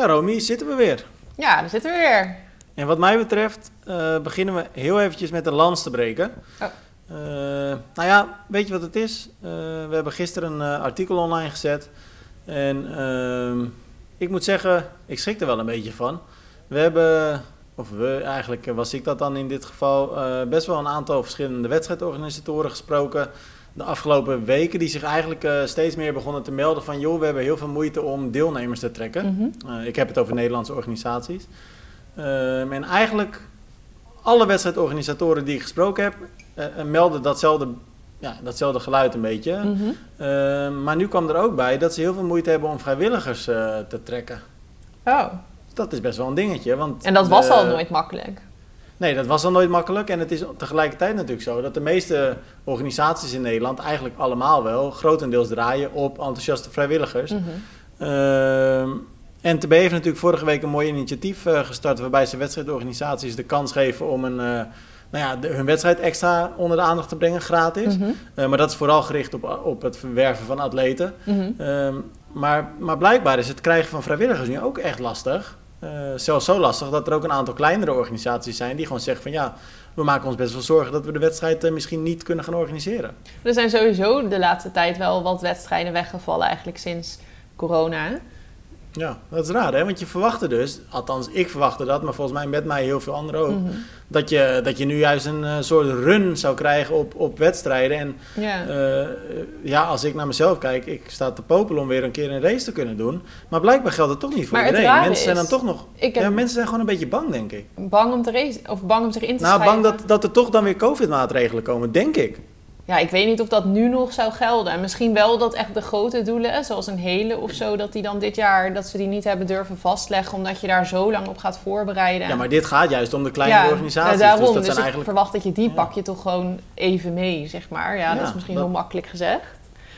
Ja, Romy, zitten we weer. Ja, daar zitten we weer. En wat mij betreft beginnen we heel eventjes met de lans te breken. Oh. Nou ja, weet je wat het is? We hebben gisteren een artikel online gezet. En ik moet zeggen, ik schrik er wel een beetje van. We hebben, of we eigenlijk was ik dat dan in dit geval, best wel een aantal verschillende wedstrijdorganisatoren gesproken. De afgelopen weken die zich eigenlijk steeds meer begonnen te melden van joh, we hebben heel veel moeite om deelnemers te trekken. Mm-hmm. Ik heb het over Nederlandse organisaties. En eigenlijk alle wedstrijdorganisatoren die ik gesproken heb melden datzelfde geluid een beetje. Mm-hmm. Maar nu kwam er ook bij dat ze heel veel moeite hebben om vrijwilligers te trekken. Oh. Dat is best wel een dingetje. Want en dat was al nooit makkelijk. Nee, dat was al nooit makkelijk. En het is tegelijkertijd natuurlijk zo dat de meeste organisaties in Nederland eigenlijk allemaal wel grotendeels draaien op enthousiaste vrijwilligers. Mm-hmm. NTB heeft natuurlijk vorige week een mooi initiatief gestart waarbij ze wedstrijdorganisaties de kans geven om hun wedstrijd extra onder de aandacht te brengen, gratis. Mm-hmm. Maar dat is vooral gericht op het verwerven van atleten. Mm-hmm. Maar blijkbaar is het krijgen van vrijwilligers nu ook echt lastig. Zelfs zo lastig dat er ook een aantal kleinere organisaties zijn die gewoon zeggen van ja, we maken ons best wel zorgen dat we de wedstrijd misschien niet kunnen gaan organiseren. Er zijn sowieso de laatste tijd wel wat wedstrijden weggevallen eigenlijk sinds corona. Ja, dat is raar hè, want je verwachtte dus, althans ik verwachtte dat, maar volgens mij met mij heel veel anderen ook, mm-hmm. dat je nu juist een soort run zou krijgen op wedstrijden. En als ik naar mezelf kijk, ik sta te popelen om weer een keer een race te kunnen doen, maar blijkbaar geldt het toch niet voor iedereen. Mensen zijn gewoon een beetje bang, denk ik. Bang om te racen, of bang om zich in te schrijven? Nou, bang dat er toch dan weer COVID-maatregelen komen, denk ik. Ja, ik weet niet of dat nu nog zou gelden. Misschien wel dat echt de grote doelen, zoals een hele of zo, dat die dan dit jaar, dat ze die niet hebben durven vastleggen, omdat je daar zo lang op gaat voorbereiden. Ja, maar dit gaat juist om de kleine organisaties. Daarom, ik verwacht dat je die pak je toch gewoon even mee, zeg maar. Ja, dat is misschien heel makkelijk gezegd.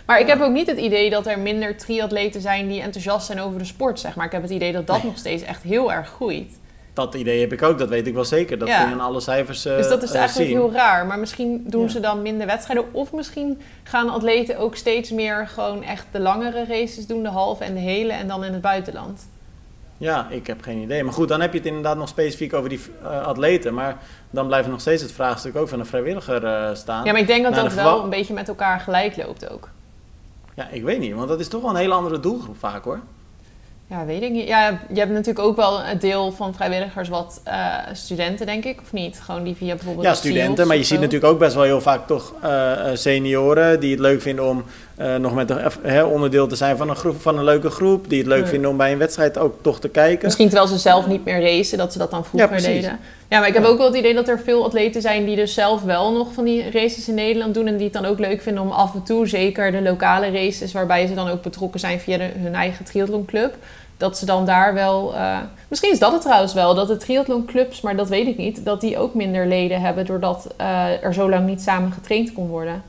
Maar ik heb ook niet het idee dat er minder triatleten zijn die enthousiast zijn over de sport, zeg maar. Ik heb het idee dat nog steeds echt heel erg groeit. Dat idee heb ik ook, dat weet ik wel zeker. Dat kun je aan alle cijfers zien. Dus dat is eigenlijk heel raar. Maar misschien doen ze dan minder wedstrijden. Of misschien gaan atleten ook steeds meer gewoon echt de langere races doen. De halve en de hele en dan in het buitenland. Ja, ik heb geen idee. Maar goed, dan heb je het inderdaad nog specifiek over die atleten. Maar dan blijft nog steeds het vraagstuk ook van een vrijwilliger staan. Ja, maar ik denk dat dat wel een beetje met elkaar gelijk loopt ook. Ja, ik weet niet. Want dat is toch wel een hele andere doelgroep vaak hoor. Ja, weet ik niet. Ja, je hebt natuurlijk ook wel een deel van vrijwilligers wat studenten, denk ik, of niet? Gewoon die via bijvoorbeeld... Ja, studenten, maar je ziet natuurlijk ook best wel heel vaak toch senioren die het leuk vinden om nog met onderdeel te zijn van een leuke groep, die het leuk vinden om bij een wedstrijd ook toch te kijken. Misschien terwijl ze zelf niet meer racen, dat ze dat dan vroeger deden. Ja, maar ik heb ook wel het idee dat er veel atleten zijn die dus zelf wel nog van die races in Nederland doen en die het dan ook leuk vinden om af en toe, zeker de lokale races, waarbij ze dan ook betrokken zijn via hun eigen triathlonclub, dat ze dan daar wel... misschien is dat het trouwens wel, dat de triathlonclubs, maar dat weet ik niet, dat die ook minder leden hebben doordat er zo lang niet samen getraind kon worden.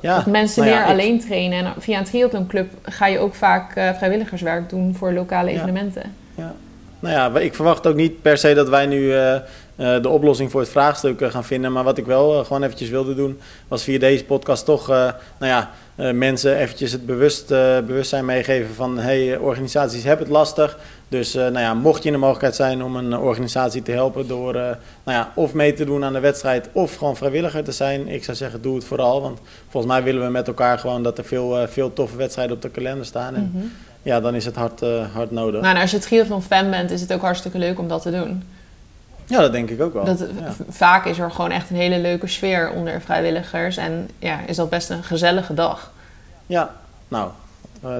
Dat mensen alleen trainen. En via een triathlonclub ga je ook vaak vrijwilligerswerk doen voor lokale evenementen. Ja. Nou ja, ik verwacht ook niet per se dat wij nu de oplossing voor het vraagstuk gaan vinden. Maar wat ik wel gewoon eventjes wilde doen, was via deze podcast toch mensen eventjes het bewustzijn meegeven van hey, organisaties hebben het lastig. Dus mocht je in de mogelijkheid zijn om een organisatie te helpen door of mee te doen aan de wedstrijd of gewoon vrijwilliger te zijn, ik zou zeggen doe het vooral. Want volgens mij willen we met elkaar gewoon dat er veel toffe wedstrijden op de kalender staan. En mm-hmm. ja, dan is het hard nodig. Nou, en als je triathlon fan bent, is het ook hartstikke leuk om dat te doen. Ja, dat denk ik ook wel. Vaak is er gewoon echt een hele leuke sfeer onder vrijwilligers. En ja, is dat best een gezellige dag. Ja, nou,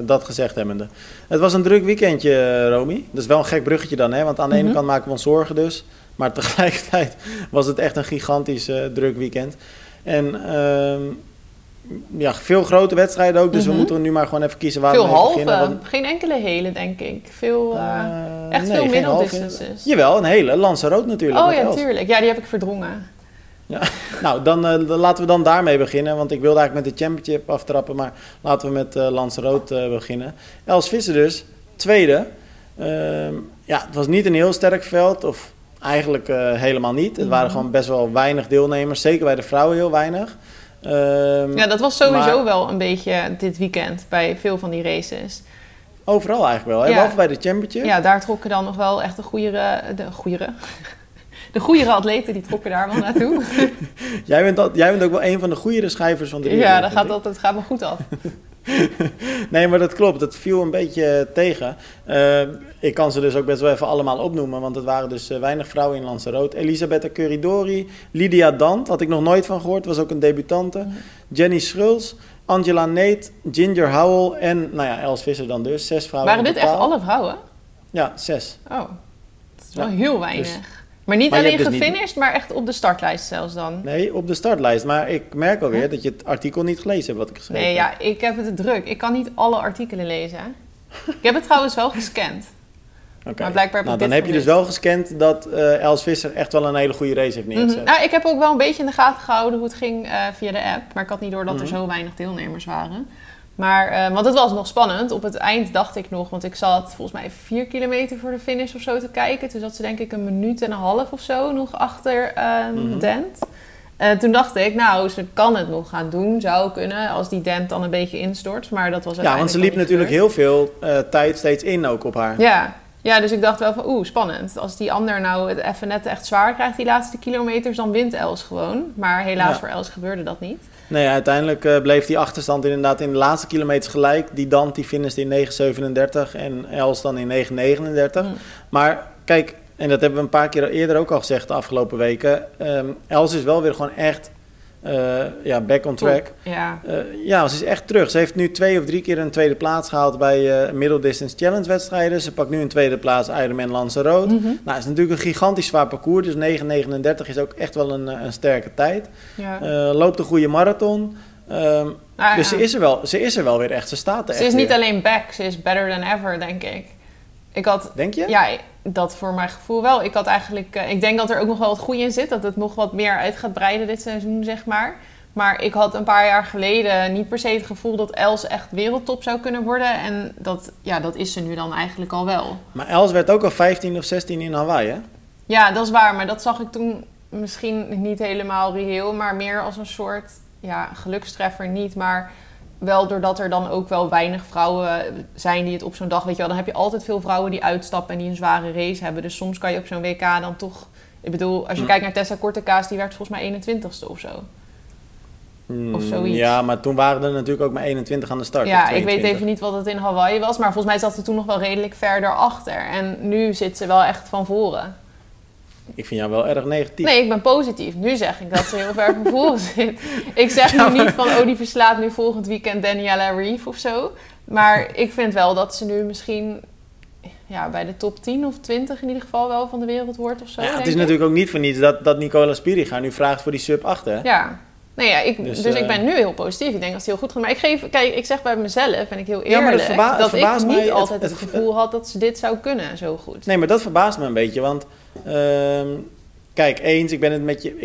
dat gezegd hebbende. Het was een druk weekendje, Romy. Dat is wel een gek bruggetje dan, hè? Want aan de mm-hmm. ene kant maken we ons zorgen dus. Maar tegelijkertijd was het echt een gigantisch druk weekend. En veel grote wedstrijden ook. Dus mm-hmm. we moeten nu maar gewoon even kiezen waar we mee beginnen. Veel halve, geen enkele hele, denk ik. Veel middeldistances. Jawel, een hele. Lanzarote natuurlijk. Oh ja, Els. Tuurlijk. Ja, die heb ik verdrongen. Ja. Nou, dan laten we dan daarmee beginnen. Want ik wilde eigenlijk met de championship aftrappen. Maar laten we met Lanzarote beginnen. Els Visser dus, tweede. Het was niet een heel sterk veld. Of eigenlijk helemaal niet. Het waren gewoon best wel weinig deelnemers. Zeker bij de vrouwen heel weinig. Dat was sowieso wel een beetje dit weekend bij veel van die races. Overal eigenlijk wel, hè? Ja. Behalve bij de Championship. Ja, daar trokken dan nog wel echt de goeiere atleten, die trokken daar wel naartoe. Jij bent ook wel een van de goeiere schrijvers van de wereld. Ja, dat gaat me goed af. Nee, maar dat klopt. Dat viel een beetje tegen. Ik kan ze dus ook best wel even allemaal opnoemen. Want het waren dus weinig vrouwen in Lanzarote. Elisabetta Curridori, Lydia Dant, had ik nog nooit van gehoord. Was ook een debutante. Mm-hmm. Jenny Schuls, Angela Neet, Ginger Howell en Els Visser dan dus. 6 vrouwen. Waren dit echt alle vrouwen? Ja, 6. Oh, dat is wel heel weinig. Dus, maar niet alleen gefinished, dus maar echt op de startlijst zelfs dan? Nee, op de startlijst. Maar ik merk alweer dat je het artikel niet gelezen hebt wat ik geschreven heb. Nee, ja, ik heb het druk. Ik kan niet alle artikelen lezen. Ik heb het trouwens wel gescand. Okay. Maar blijkbaar heb dan heb je dus wel gescand dat Els Visser echt wel een hele goede race heeft neergezet. Mm-hmm. Nou, ik heb ook wel een beetje in de gaten gehouden hoe het ging via de app. Maar ik had niet door dat er zo weinig deelnemers waren. Maar, want het was nog spannend. Op het eind dacht ik nog, want ik zat volgens mij 4 kilometer voor de finish of zo te kijken. Toen zat ze denk ik 1,5 minuut of zo nog achter Dent. Toen dacht ik, ze kan het nog gaan doen. Zou kunnen, als die Dent dan een beetje instort. Maar dat was uiteindelijk want ze liep natuurlijk heel veel tijd steeds in ook op haar. Ja. Ja, dus ik dacht wel van, spannend. Als die ander nou het even net echt zwaar krijgt, die laatste kilometers, dan wint Els gewoon. Maar helaas voor Els gebeurde dat niet. Nee, uiteindelijk bleef die achterstand inderdaad in de laatste kilometers gelijk. Die Dant, die finishte in 9,37 en Els dan in 9,39. Maar kijk, en dat hebben we een paar keer eerder ook al gezegd de afgelopen weken. Els is wel weer gewoon echt back on track. Ja. Ze is echt terug. Ze heeft nu 2 of 3 keer een tweede plaats gehaald bij middle distance challenge wedstrijden. Ze pakt nu een tweede plaats Ironman Lanzarote. Mm-hmm. Nou, het is natuurlijk een gigantisch zwaar parcours. Dus 9,39 is ook echt wel een sterke tijd. Ja. Loopt een goede marathon. Dus ze is er wel weer echt. Ze staat er echt. Ze is niet alleen back. Ze is better than ever, denk ik. Denk je? Ja, dat voor mijn gevoel wel. Ik had eigenlijk, ik denk dat er ook nog wel wat goede in zit. Dat het nog wat meer uit gaat breiden dit seizoen, zeg maar. Maar ik had een paar jaar geleden niet per se het gevoel dat Els echt wereldtop zou kunnen worden. En dat is ze nu dan eigenlijk al wel. Maar Els werd ook al 15 of 16 in Hawaii, hè? Ja, dat is waar. Maar dat zag ik toen misschien niet helemaal reëel. Maar meer als een soort gelukstreffer niet, maar wel doordat er dan ook wel weinig vrouwen zijn die het op zo'n dag, dan heb je altijd veel vrouwen die uitstappen en die een zware race hebben. Dus soms kan je op zo'n WK dan toch, ik bedoel, als je kijkt naar Tessa Kortekaas, die werd volgens mij 21ste of zo. Of zoiets. Ja, maar toen waren er natuurlijk ook maar 21 aan de start. Ja, ik weet even niet wat het in Hawaii was, maar volgens mij zat ze toen nog wel redelijk verder achter. En nu zit ze wel echt van voren. Ik vind jou wel erg negatief. Nee, ik ben positief. Nu zeg ik dat ze heel ver van voren zit. Ik zeg nu niet van, die verslaat nu volgend weekend Daniela Reeve of zo. Maar ik vind wel dat ze nu misschien bij de top 10 of 20 in ieder geval wel van de wereld hoort of zo. Ja, het is natuurlijk ook niet voor niets dat Nicola Spiriga nu vraagt voor die sub 8, hè? Ja. Nou ja, dus ik ben nu heel positief. Ik denk dat het heel goed gaat. Maar ik zeg bij mezelf, en ik heel eerlijk, dat ik niet altijd het gevoel had dat ze dit zou kunnen zo goed. Nee, maar dat verbaast me een beetje, want ik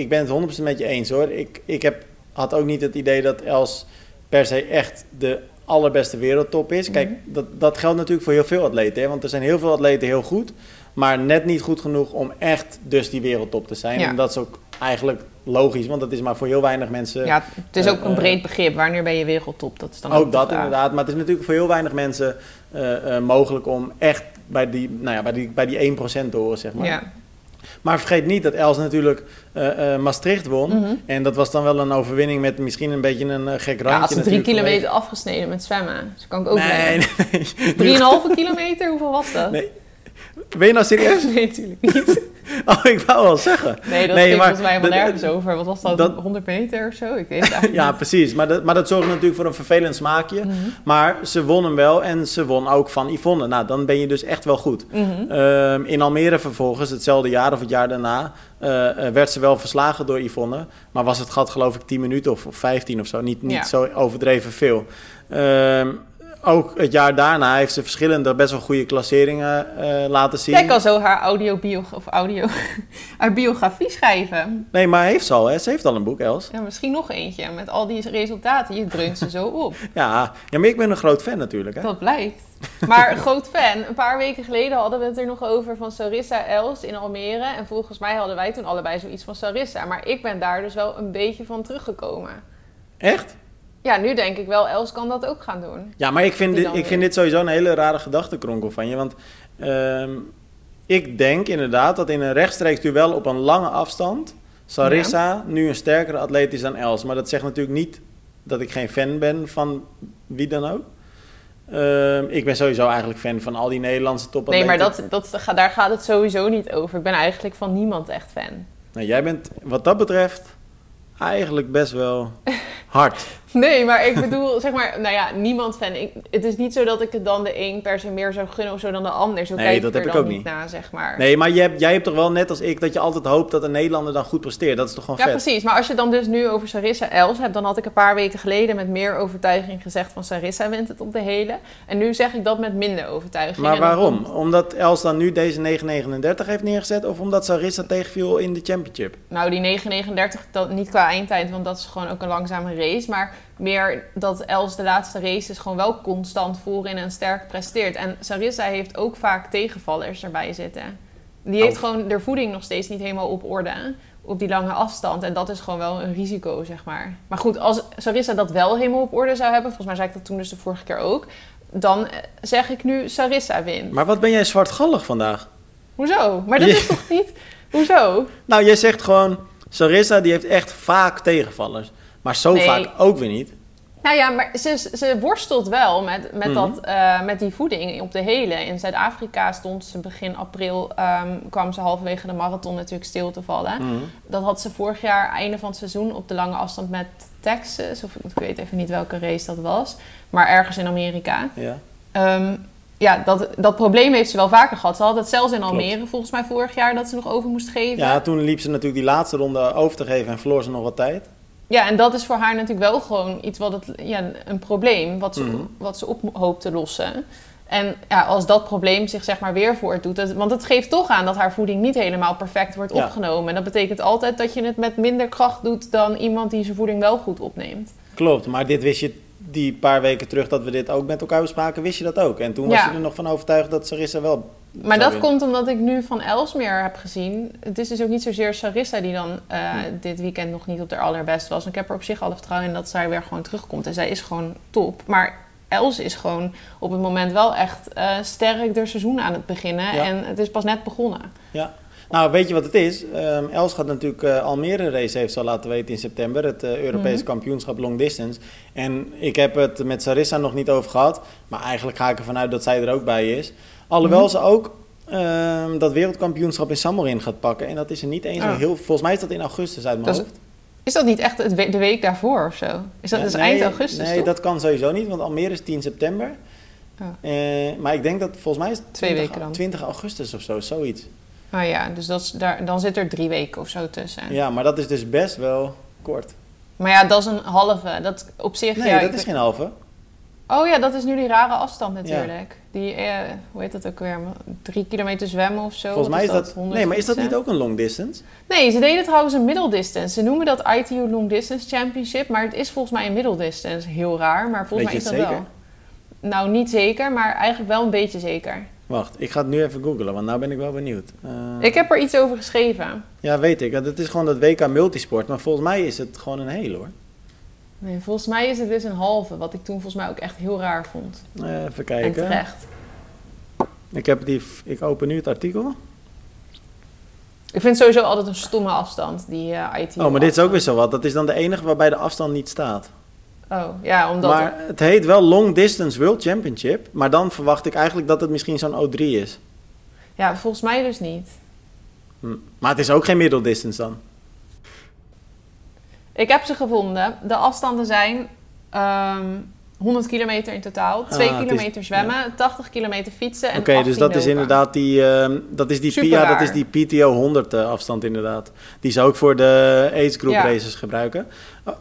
ben het 100% met je eens, hoor. Ik had ook niet het idee dat Els per se echt de allerbeste wereldtop is. Kijk, dat geldt natuurlijk voor heel veel atleten, hè, want er zijn heel veel atleten heel goed, maar net niet goed genoeg om echt dus die wereldtop te zijn. Ja. En dat is ook eigenlijk logisch, want dat is maar voor heel weinig mensen. Ja, het is ook een breed begrip. Wanneer ben je wereldtop? Dat is dan ook dat inderdaad. Maar het is natuurlijk voor heel weinig mensen mogelijk om echt bij die 1% te horen, zeg maar. Ja. Maar vergeet niet dat Els natuurlijk Maastricht won. Mm-hmm. En dat was dan wel een overwinning met misschien een beetje een gek randje. Ja, had ze 3 kilometer afgesneden met zwemmen. Dus kan ik ook nee. 3,5 kilometer? Hoeveel was dat? Nee. Ben je nou serieus? Nee, natuurlijk niet. Oh, ik wou wel zeggen. Nee, dat ging volgens mij helemaal nergens over. Wat was dat, 100 meter of zo? Ik weet het eigenlijk niet. Precies. Maar dat zorgde natuurlijk voor een vervelend smaakje. Mm-hmm. Maar ze won hem wel en ze won ook van Yvonne. Nou, dan ben je dus echt wel goed. Mm-hmm. In Almere vervolgens, hetzelfde jaar of het jaar daarna, werd ze wel verslagen door Yvonne. Maar was het gat geloof ik 10 minuten of 15 of zo. Niet zo overdreven veel. Ook het jaar daarna heeft ze verschillende best wel goede klasseringen laten zien. Zij kan zo haar haar biografie schrijven. Nee, maar heeft ze al, hè? Ze heeft al een boek, Els. Ja, misschien nog eentje. Met al die resultaten, je dreunt ze zo op. Ja, maar ik ben een groot fan natuurlijk, hè? Dat blijkt. Maar groot fan. Een paar weken geleden hadden we het er nog over van Sarissa Els in Almere. En volgens mij hadden wij toen allebei zoiets van Sarissa. Maar ik ben daar dus wel een beetje van teruggekomen. Echt? Ja, nu denk ik wel, Els kan dat ook gaan doen. Ja, maar ik vind dit sowieso een hele rare gedachtenkronkel van je. Want ik denk inderdaad dat in een rechtstreeks duel op een lange afstand... Sarissa nu een sterkere atleet is dan Els. Maar dat zegt natuurlijk niet dat ik geen fan ben van wie dan ook. Ik ben sowieso eigenlijk fan van al die Nederlandse topatleten. Nee, maar daar gaat het sowieso niet over. Ik ben eigenlijk van niemand echt fan. Nou, jij bent wat dat betreft eigenlijk best wel hard. Nee, maar ik bedoel, zeg maar, nou ja, niemand fan. Het is niet zo dat ik het dan de een per se meer zou gunnen of zo dan de ander. Zo kijk dat ik er dan niet na, zeg maar. Nee, maar jij hebt toch wel net als ik dat je altijd hoopt dat een Nederlander dan goed presteert. Dat is toch gewoon vet? Ja, precies. Maar als je dan dus nu over Sarissa Els hebt, dan had ik een paar weken geleden met meer overtuiging gezegd van Sarissa wint het op de hele. En nu zeg ik dat met minder overtuiging. Maar waarom? Omdat Els dan nu deze 9.39 heeft neergezet of omdat Sarissa tegenviel in de championship? Nou, die 9.39 dat niet qua eindtijd, want dat is gewoon ook een langzame race, maar... meer dat Els de laatste races gewoon wel constant voorin en sterk presteert. En Sarissa heeft ook vaak tegenvallers erbij zitten. Die heeft gewoon de voeding nog steeds niet helemaal op orde. Op die lange afstand. En dat is gewoon wel een risico, zeg maar. Maar goed, als Sarissa dat wel helemaal op orde zou hebben... volgens mij zei ik dat toen dus de vorige keer ook... dan zeg ik nu Sarissa wint. Maar wat ben jij zwartgallig vandaag? Hoezo? Maar dat is toch niet... Hoezo? Nou, jij zegt gewoon... Sarissa die heeft echt vaak tegenvallers... Maar vaak ook weer niet. Nou ja, maar ze worstelt wel met die voeding op de hele. In Zuid-Afrika stond ze begin april, kwam ze halverwege de marathon natuurlijk stil te vallen. Mm. Dat had ze vorig jaar, einde van het seizoen, op de lange afstand met Texas. Of ik weet even niet welke race dat was. Maar ergens in Amerika. Ja. Dat probleem heeft ze wel vaker gehad. Ze had het zelfs in Almere volgens mij vorig jaar dat ze nog over moest geven. Ja, toen liep ze natuurlijk die laatste ronde over te geven en verloor ze nog wat tijd. Ja, en dat is voor haar natuurlijk wel gewoon iets een probleem wat ze op hoopt te lossen. En ja, als dat probleem zich zeg maar weer voortdoet... want het geeft toch aan dat haar voeding niet helemaal perfect wordt opgenomen. En dat betekent altijd dat je het met minder kracht doet dan iemand die zijn voeding wel goed opneemt. Klopt, maar dit wist je die paar weken terug dat we dit ook met elkaar bespraken, wist je dat ook. En toen was je er nog van overtuigd dat Sarissa wel... Maar dat komt omdat ik nu van Els meer heb gezien. Het is dus ook niet zozeer Sarissa die dan dit weekend nog niet op haar allerbest was. Ik heb er op zich alle vertrouwen in dat zij weer gewoon terugkomt. En zij is gewoon top. Maar Els is gewoon op het moment wel echt sterk haar seizoen aan het beginnen. Ja. En het is pas net begonnen. Ja. Nou, weet je wat het is? Els gaat natuurlijk Almere race, heeft ze al laten weten in september. Het Europese kampioenschap long distance. En ik heb het met Sarissa nog niet over gehad. Maar eigenlijk ga ik ervan uit dat zij er ook bij is. Alhoewel ze ook dat wereldkampioenschap in Samorin gaat pakken. En dat is er niet eens heel... Volgens mij is dat in augustus uit mijn hoofd. Is dat niet echt de week daarvoor of zo? Is dat eind augustus, nee, toch? Nee, dat kan sowieso niet, want Almere is 10 september. Oh. Maar ik denk dat volgens mij is 20 augustus of zo, zoiets. Ah ja, dus dan zit er 3 weken of zo tussen. Ja, maar dat is dus best wel kort. Maar ja, dat is een halve. Dat op zich... Nee, dat is geen halve. Oh ja, dat is nu die rare afstand natuurlijk. Ja. Die, hoe heet dat ook weer? 3 kilometer zwemmen of zo. Volgens mij is dat 100. Nee, maar is dat niet ook een long distance? Nee, ze deden trouwens een middle distance. Ze noemen dat ITU Long Distance Championship. Maar het is volgens mij een middle distance. Heel raar, maar volgens mij is dat zeker? Wel. Nou, niet zeker, maar eigenlijk wel een beetje zeker. Wacht, ik ga het nu even googlen, want nou ben ik wel benieuwd. Ik heb er iets over geschreven. Ja, weet ik. Het is gewoon dat WK Multisport. Maar volgens mij is het gewoon een hele, hoor. Nee, volgens mij is het dus een halve, wat ik toen volgens mij ook echt heel raar vond. Even kijken. En terecht. Ik open nu het artikel. Ik vind sowieso altijd een stomme afstand, die IT. Oh, maar dit is ook weer zo wat. Dat is dan de enige waarbij de afstand niet staat. Oh, ja, omdat... Maar het heet wel Long Distance World Championship, maar dan verwacht ik eigenlijk dat het misschien zo'n O3 is. Ja, volgens mij dus niet. Maar het is ook geen middle distance dan? Ik heb ze gevonden. De afstanden zijn 100 kilometer in totaal. 2 kilometer zwemmen, 80 kilometer fietsen en 18 dus dat is inderdaad die PTO 100 afstand inderdaad. Die ze ook voor de age group races gebruiken. Oh.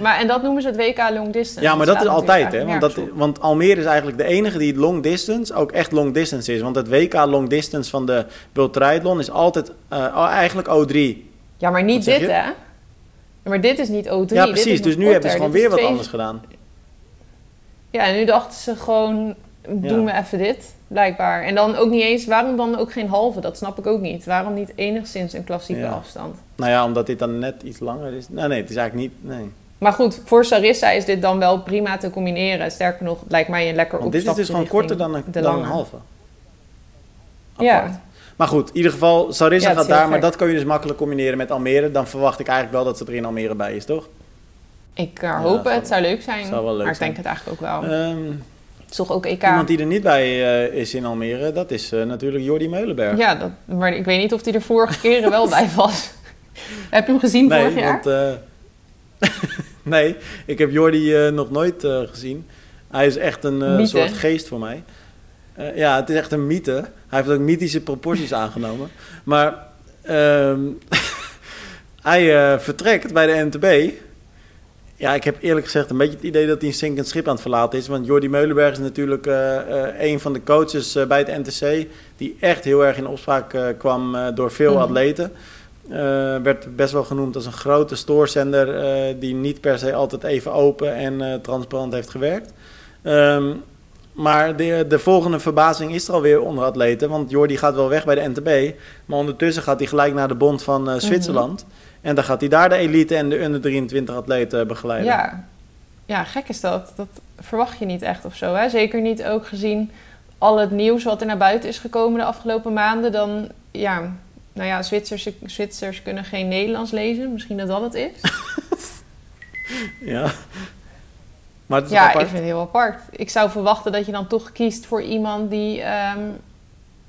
Maar, en dat noemen ze het WK Long Distance. Ja, maar dat is altijd, hè? Want Almere is eigenlijk de enige die long distance ook echt long distance is. Want het WK Long Distance van de World Triathlon is altijd eigenlijk O3. Ja, maar niet dit, hè? Maar dit is niet O3. Ja, precies. Dit is dus nu hebben ze gewoon weer wat anders gedaan. Ja, en nu dachten ze gewoon... doen we even dit, blijkbaar. En dan ook niet eens... Waarom dan ook geen halve? Dat snap ik ook niet. Waarom niet enigszins een klassieke afstand? Nou ja, omdat dit dan net iets langer is. Nou nee, het is eigenlijk niet... Nee. Maar goed, voor Sarissa is dit dan wel prima te combineren. Sterker nog, het lijkt mij een lekker opstapje. Dit is dus gewoon korter dan een halve. Apart. Ja. Maar goed, in ieder geval, Sarissa gaat daar. Gek. Maar dat kun je dus makkelijk combineren met Almere. Dan verwacht ik eigenlijk wel dat ze er in Almere bij is, toch? Ik hoop het. Het zou leuk zijn. Zou wel leuk maar zijn. Ik denk het eigenlijk ook wel. Het is toch ook EK. Iemand die er niet bij is in Almere, dat is natuurlijk Jordi Meulenberg. Ja, maar ik weet niet of hij er vorige keren wel bij was. Heb je hem gezien vorig jaar? Want, nee, ik heb Jordi nog nooit gezien. Hij is echt een soort geest voor mij. Ja, het is echt een mythe. Hij heeft ook mythische proporties aangenomen. Maar hij vertrekt bij de NTB. Ja, ik heb eerlijk gezegd een beetje het idee dat hij een zinkend schip aan het verlaten is. Want Jordi Meulenberg is natuurlijk een van de coaches bij het NTC... die echt heel erg in opspraak kwam door veel atleten. Werd best wel genoemd als een grote stoorzender... die niet per se altijd even open en transparant heeft gewerkt. Maar de volgende verbazing is er alweer onder atleten. Want Jordi gaat wel weg bij de NTB. Maar ondertussen gaat hij gelijk naar de bond van Zwitserland. En dan gaat hij daar de elite en de under-23 atleten begeleiden. Ja, gek is dat. Dat verwacht je niet echt of zo. Hè? Zeker niet ook gezien al het nieuws wat er naar buiten is gekomen de afgelopen maanden. Dan, ja, nou ja, Zwitsers kunnen geen Nederlands lezen. Misschien dat het is. Ja. Maar het is apart. Ik vind het heel apart. Ik zou verwachten dat je dan toch kiest voor iemand die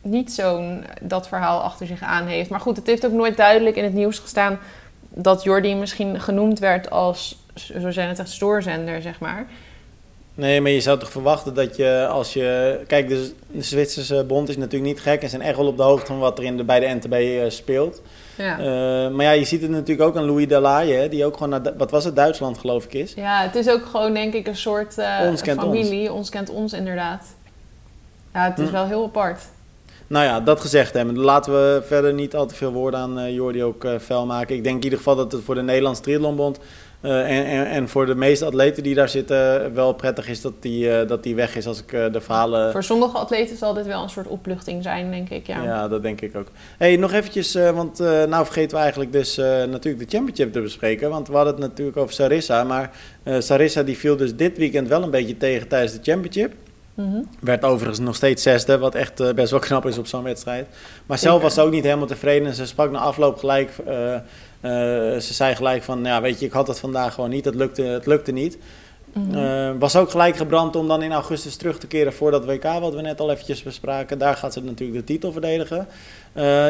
niet zo'n dat verhaal achter zich aan heeft. Maar goed, het heeft ook nooit duidelijk in het nieuws gestaan dat Jordi misschien genoemd werd als, zo zijn het echt, stoorzender, zeg maar. Nee, maar je zou toch verwachten dat je als je... Kijk, de Zwitserse bond is natuurlijk niet gek en zijn echt wel op de hoogte van wat er bij de NTB speelt. Ja. Maar ja, je ziet het natuurlijk ook aan Louis Delaye, hè, die ook gewoon naar... Wat was het? Duitsland, geloof ik, is. Ja, het is ook gewoon, denk ik, een soort ons kent familie. Ons kent ons, inderdaad. Ja, het is wel heel apart. Nou ja, dat gezegd hebben. Laten we verder niet al te veel woorden aan Jordi ook fel maken. Ik denk in ieder geval dat het voor de Nederlandse Triathlonbond... en voor de meeste atleten die daar zitten wel prettig is dat die weg is, als ik de verhalen... Voor sommige atleten zal dit wel een soort opluchting zijn, denk ik, ja. Ja, dat denk ik ook. Hey, nog eventjes, want nou vergeten we eigenlijk dus natuurlijk de championship te bespreken. Want we hadden het natuurlijk over Sarissa, maar Sarissa die viel dus dit weekend wel een beetje tegen tijdens de championship. Werd overigens nog steeds 6e, wat echt best wel knap is op zo'n wedstrijd. Maar zelf was ze ook niet helemaal tevreden en ze sprak na afloop gelijk... ze zei gelijk van, ja, weet je, ik had dat vandaag gewoon niet, het lukte niet. Was ook gelijk gebrand om dan in augustus terug te keren voor dat WK, wat we net al eventjes bespraken. Daar gaat ze natuurlijk de titel verdedigen.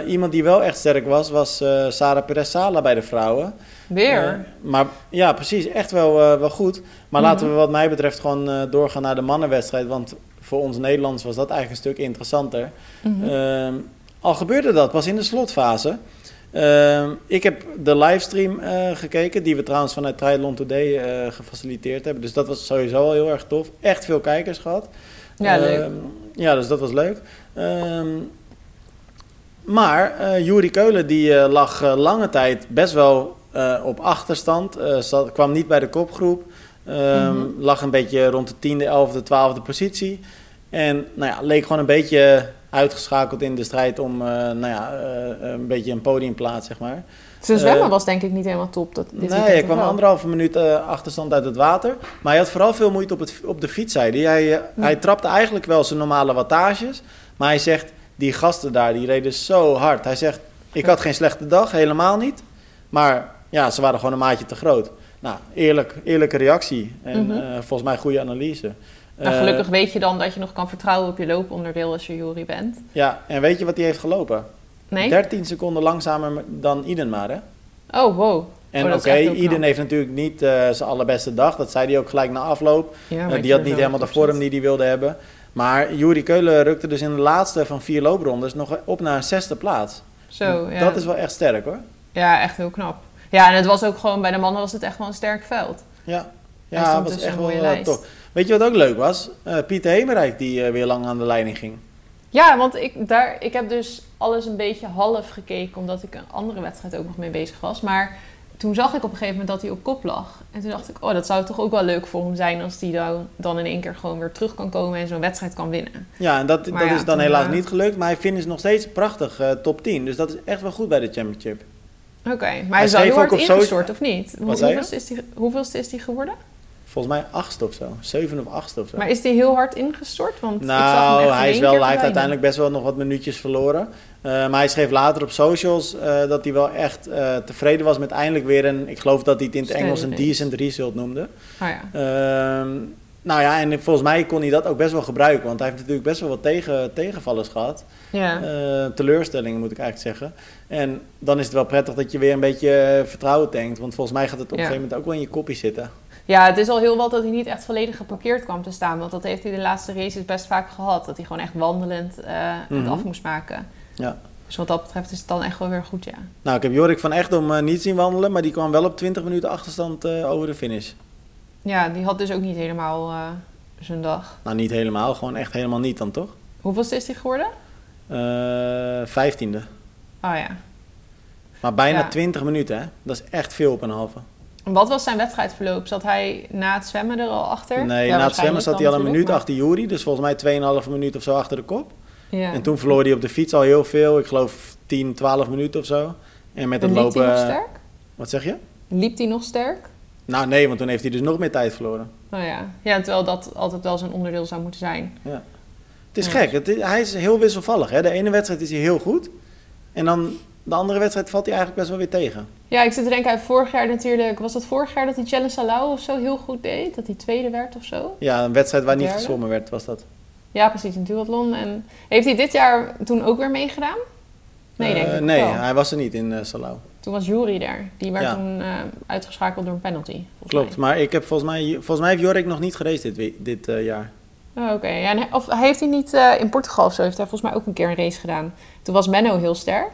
Iemand die wel echt sterk was Sara Perez-Sala bij de vrouwen. Weer? Maar ja, precies, echt wel goed. Maar laten we wat mij betreft gewoon doorgaan naar de mannenwedstrijd, want voor ons Nederlands was dat eigenlijk een stuk interessanter. Al gebeurde dat pas in de slotfase. Ik heb de livestream gekeken, die we trouwens vanuit Triathlon Today gefaciliteerd hebben. Dus dat was sowieso al heel erg tof. Echt veel kijkers gehad. Ja, leuk. Ja, dus dat was leuk. Maar Jüri Keulen die lag lange tijd best wel op achterstand. Kwam niet bij de kopgroep. Lag een beetje rond de 10e, 11e, 12e positie. En nou ja, leek gewoon een beetje... uitgeschakeld in de strijd om een beetje een podiumplaats, zeg maar. Zijn zwemmen was denk ik niet helemaal top. Hij kwam 1,5 minuut achterstand uit het water. Maar hij had vooral veel moeite op de fietszijde. Hij trapte eigenlijk wel zijn normale wattages. Maar hij zegt, die gasten daar, die reden zo hard. Hij zegt, ik had geen slechte dag, helemaal niet. Maar ja, ze waren gewoon een maatje te groot. Nou, eerlijke reactie. En volgens mij goede analyse. Nou, gelukkig weet je dan dat je nog kan vertrouwen op je looponderdeel als je Jüri bent. Ja, en weet je wat hij heeft gelopen? Nee. 13 seconden langzamer dan Iden maar, hè? Oh, wow. En Iden heeft natuurlijk niet zijn allerbeste dag. Dat zei hij ook gelijk na afloop. Ja, die had niet helemaal de vorm die hij wilde hebben. Maar Jüri Keulen rukte dus in de laatste van 4 looprondes nog op naar een 6e plaats. Zo, ja. Dat is wel echt sterk, hoor. Ja, echt heel knap. Ja, en het was ook gewoon, bij de mannen was het echt wel een sterk veld. Ja, dat was echt wel tof. Weet je wat ook leuk was? Pieter Hemerijk die weer lang aan de leiding ging. Ja, want ik heb dus alles een beetje half gekeken... omdat ik een andere wedstrijd ook nog mee bezig was. Maar toen zag ik op een gegeven moment dat hij op kop lag. En toen dacht ik, dat zou toch ook wel leuk voor hem zijn... als hij dan in één keer gewoon weer terug kan komen... en zo'n wedstrijd kan winnen. Ja, en dat is dan helaas niet gelukt. Maar hij finisht nog steeds prachtig top 10. Dus dat is echt wel goed bij de championship. Oké, maar hij is al heel hard ingestort, of niet? Hoeveelste is die geworden? Volgens mij 8e of zo. 7e of 8e of zo. Maar is die heel hard ingestort? Want nou, hij heeft uiteindelijk best wel nog wat minuutjes verloren. Maar hij schreef later op socials dat hij wel echt tevreden was met eindelijk weer een... Ik geloof dat hij het in het Engels een decent result noemde. Oh ja. Nou ja, en volgens mij kon hij dat ook best wel gebruiken. Want hij heeft natuurlijk best wel wat tegenvallers gehad. Ja. Teleurstellingen moet ik eigenlijk zeggen. En dan is het wel prettig dat je weer een beetje vertrouwen tankt. Want volgens mij gaat het op een gegeven moment ook wel in je koppie zitten. Ja, het is al heel wat dat hij niet echt volledig geparkeerd kwam te staan. Want dat heeft hij de laatste races best vaak gehad. Dat hij gewoon echt wandelend het af moest maken. Ja. Dus wat dat betreft is het dan echt wel weer goed, ja. Nou, ik heb Jorik van Egdom niet zien wandelen. Maar die kwam wel op 20 minuten achterstand over de finish. Ja, die had dus ook niet helemaal zijn dag. Nou, niet helemaal. Gewoon echt helemaal niet dan, toch? Hoeveelste is die geworden? 15e. Oh ja. Maar bijna 20 minuten, hè? Dat is echt veel op een halve. Wat was zijn wedstrijdverloop? Zat hij na het zwemmen er al achter? Nee, ja, na het zwemmen zat hij al een minuut achter Jüri. Dus volgens mij 2,5 minuut of zo achter de kop. Ja. En toen verloor hij op de fiets al heel veel. Ik geloof 10, 12 minuten of zo. En met het liep lopen... Liep hij nog sterk? Wat zeg je? Liep hij nog sterk? Nou nee, want toen heeft hij dus nog meer tijd verloren. Oh ja. Ja, terwijl dat altijd wel zijn onderdeel zou moeten zijn. Ja. Het is gek. Hij is heel wisselvallig. Hè? De ene wedstrijd is hij heel goed. En dan de andere wedstrijd valt hij eigenlijk best wel weer tegen. Ja, ik zit te denken, vorig jaar natuurlijk... Was dat vorig jaar dat hij Challenge Salau of zo heel goed deed? Dat hij 2e werd of zo? Ja, een wedstrijd waar niet gezwommen werd was dat. Ja, precies. Een duathlon. En heeft hij dit jaar toen ook weer meegedaan? Nee, denk ik nee, hij was er niet in Salau. Toen was Jüri daar. Die werd toen uitgeschakeld door een penalty. Klopt, maar ik heb volgens mij heeft Jorik nog niet geraced dit jaar. Oh, oké. Ja, en heeft hij niet in Portugal of zo? Heeft hij volgens mij ook een keer een race gedaan. Toen was Menno heel sterk.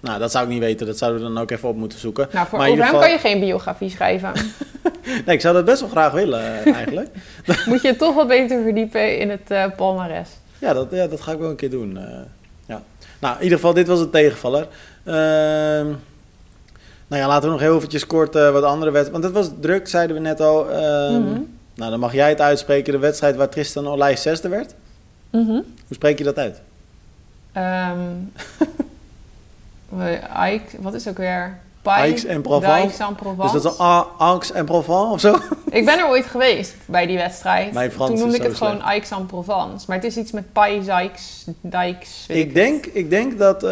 Nou, dat zou ik niet weten. Dat zouden we dan ook even op moeten zoeken. Nou, voor Oeruim kan je geen biografie schrijven. Nee, ik zou dat best wel graag willen eigenlijk. Moet je toch wat beter verdiepen in het palmares. Ja, dat ga ik wel een keer doen. Ja. Nou, in ieder geval, dit was een tegenvaller. Nou ja, laten we nog heel eventjes kort wat andere wedstrijden... Want het was druk, zeiden we net al. Nou, dan mag jij het uitspreken. De wedstrijd waar Tristan Olijs 6e werd. Hoe spreek je dat uit? Wat is ook weer? Aix-en-Provence. Dus dat is Aix-en-Provence of zo? Ik ben er ooit geweest bij die wedstrijd. Toen noemde ik het gewoon Aix-en-Provence. Maar het is iets met Pais, Aix, Dijks. Ik denk dat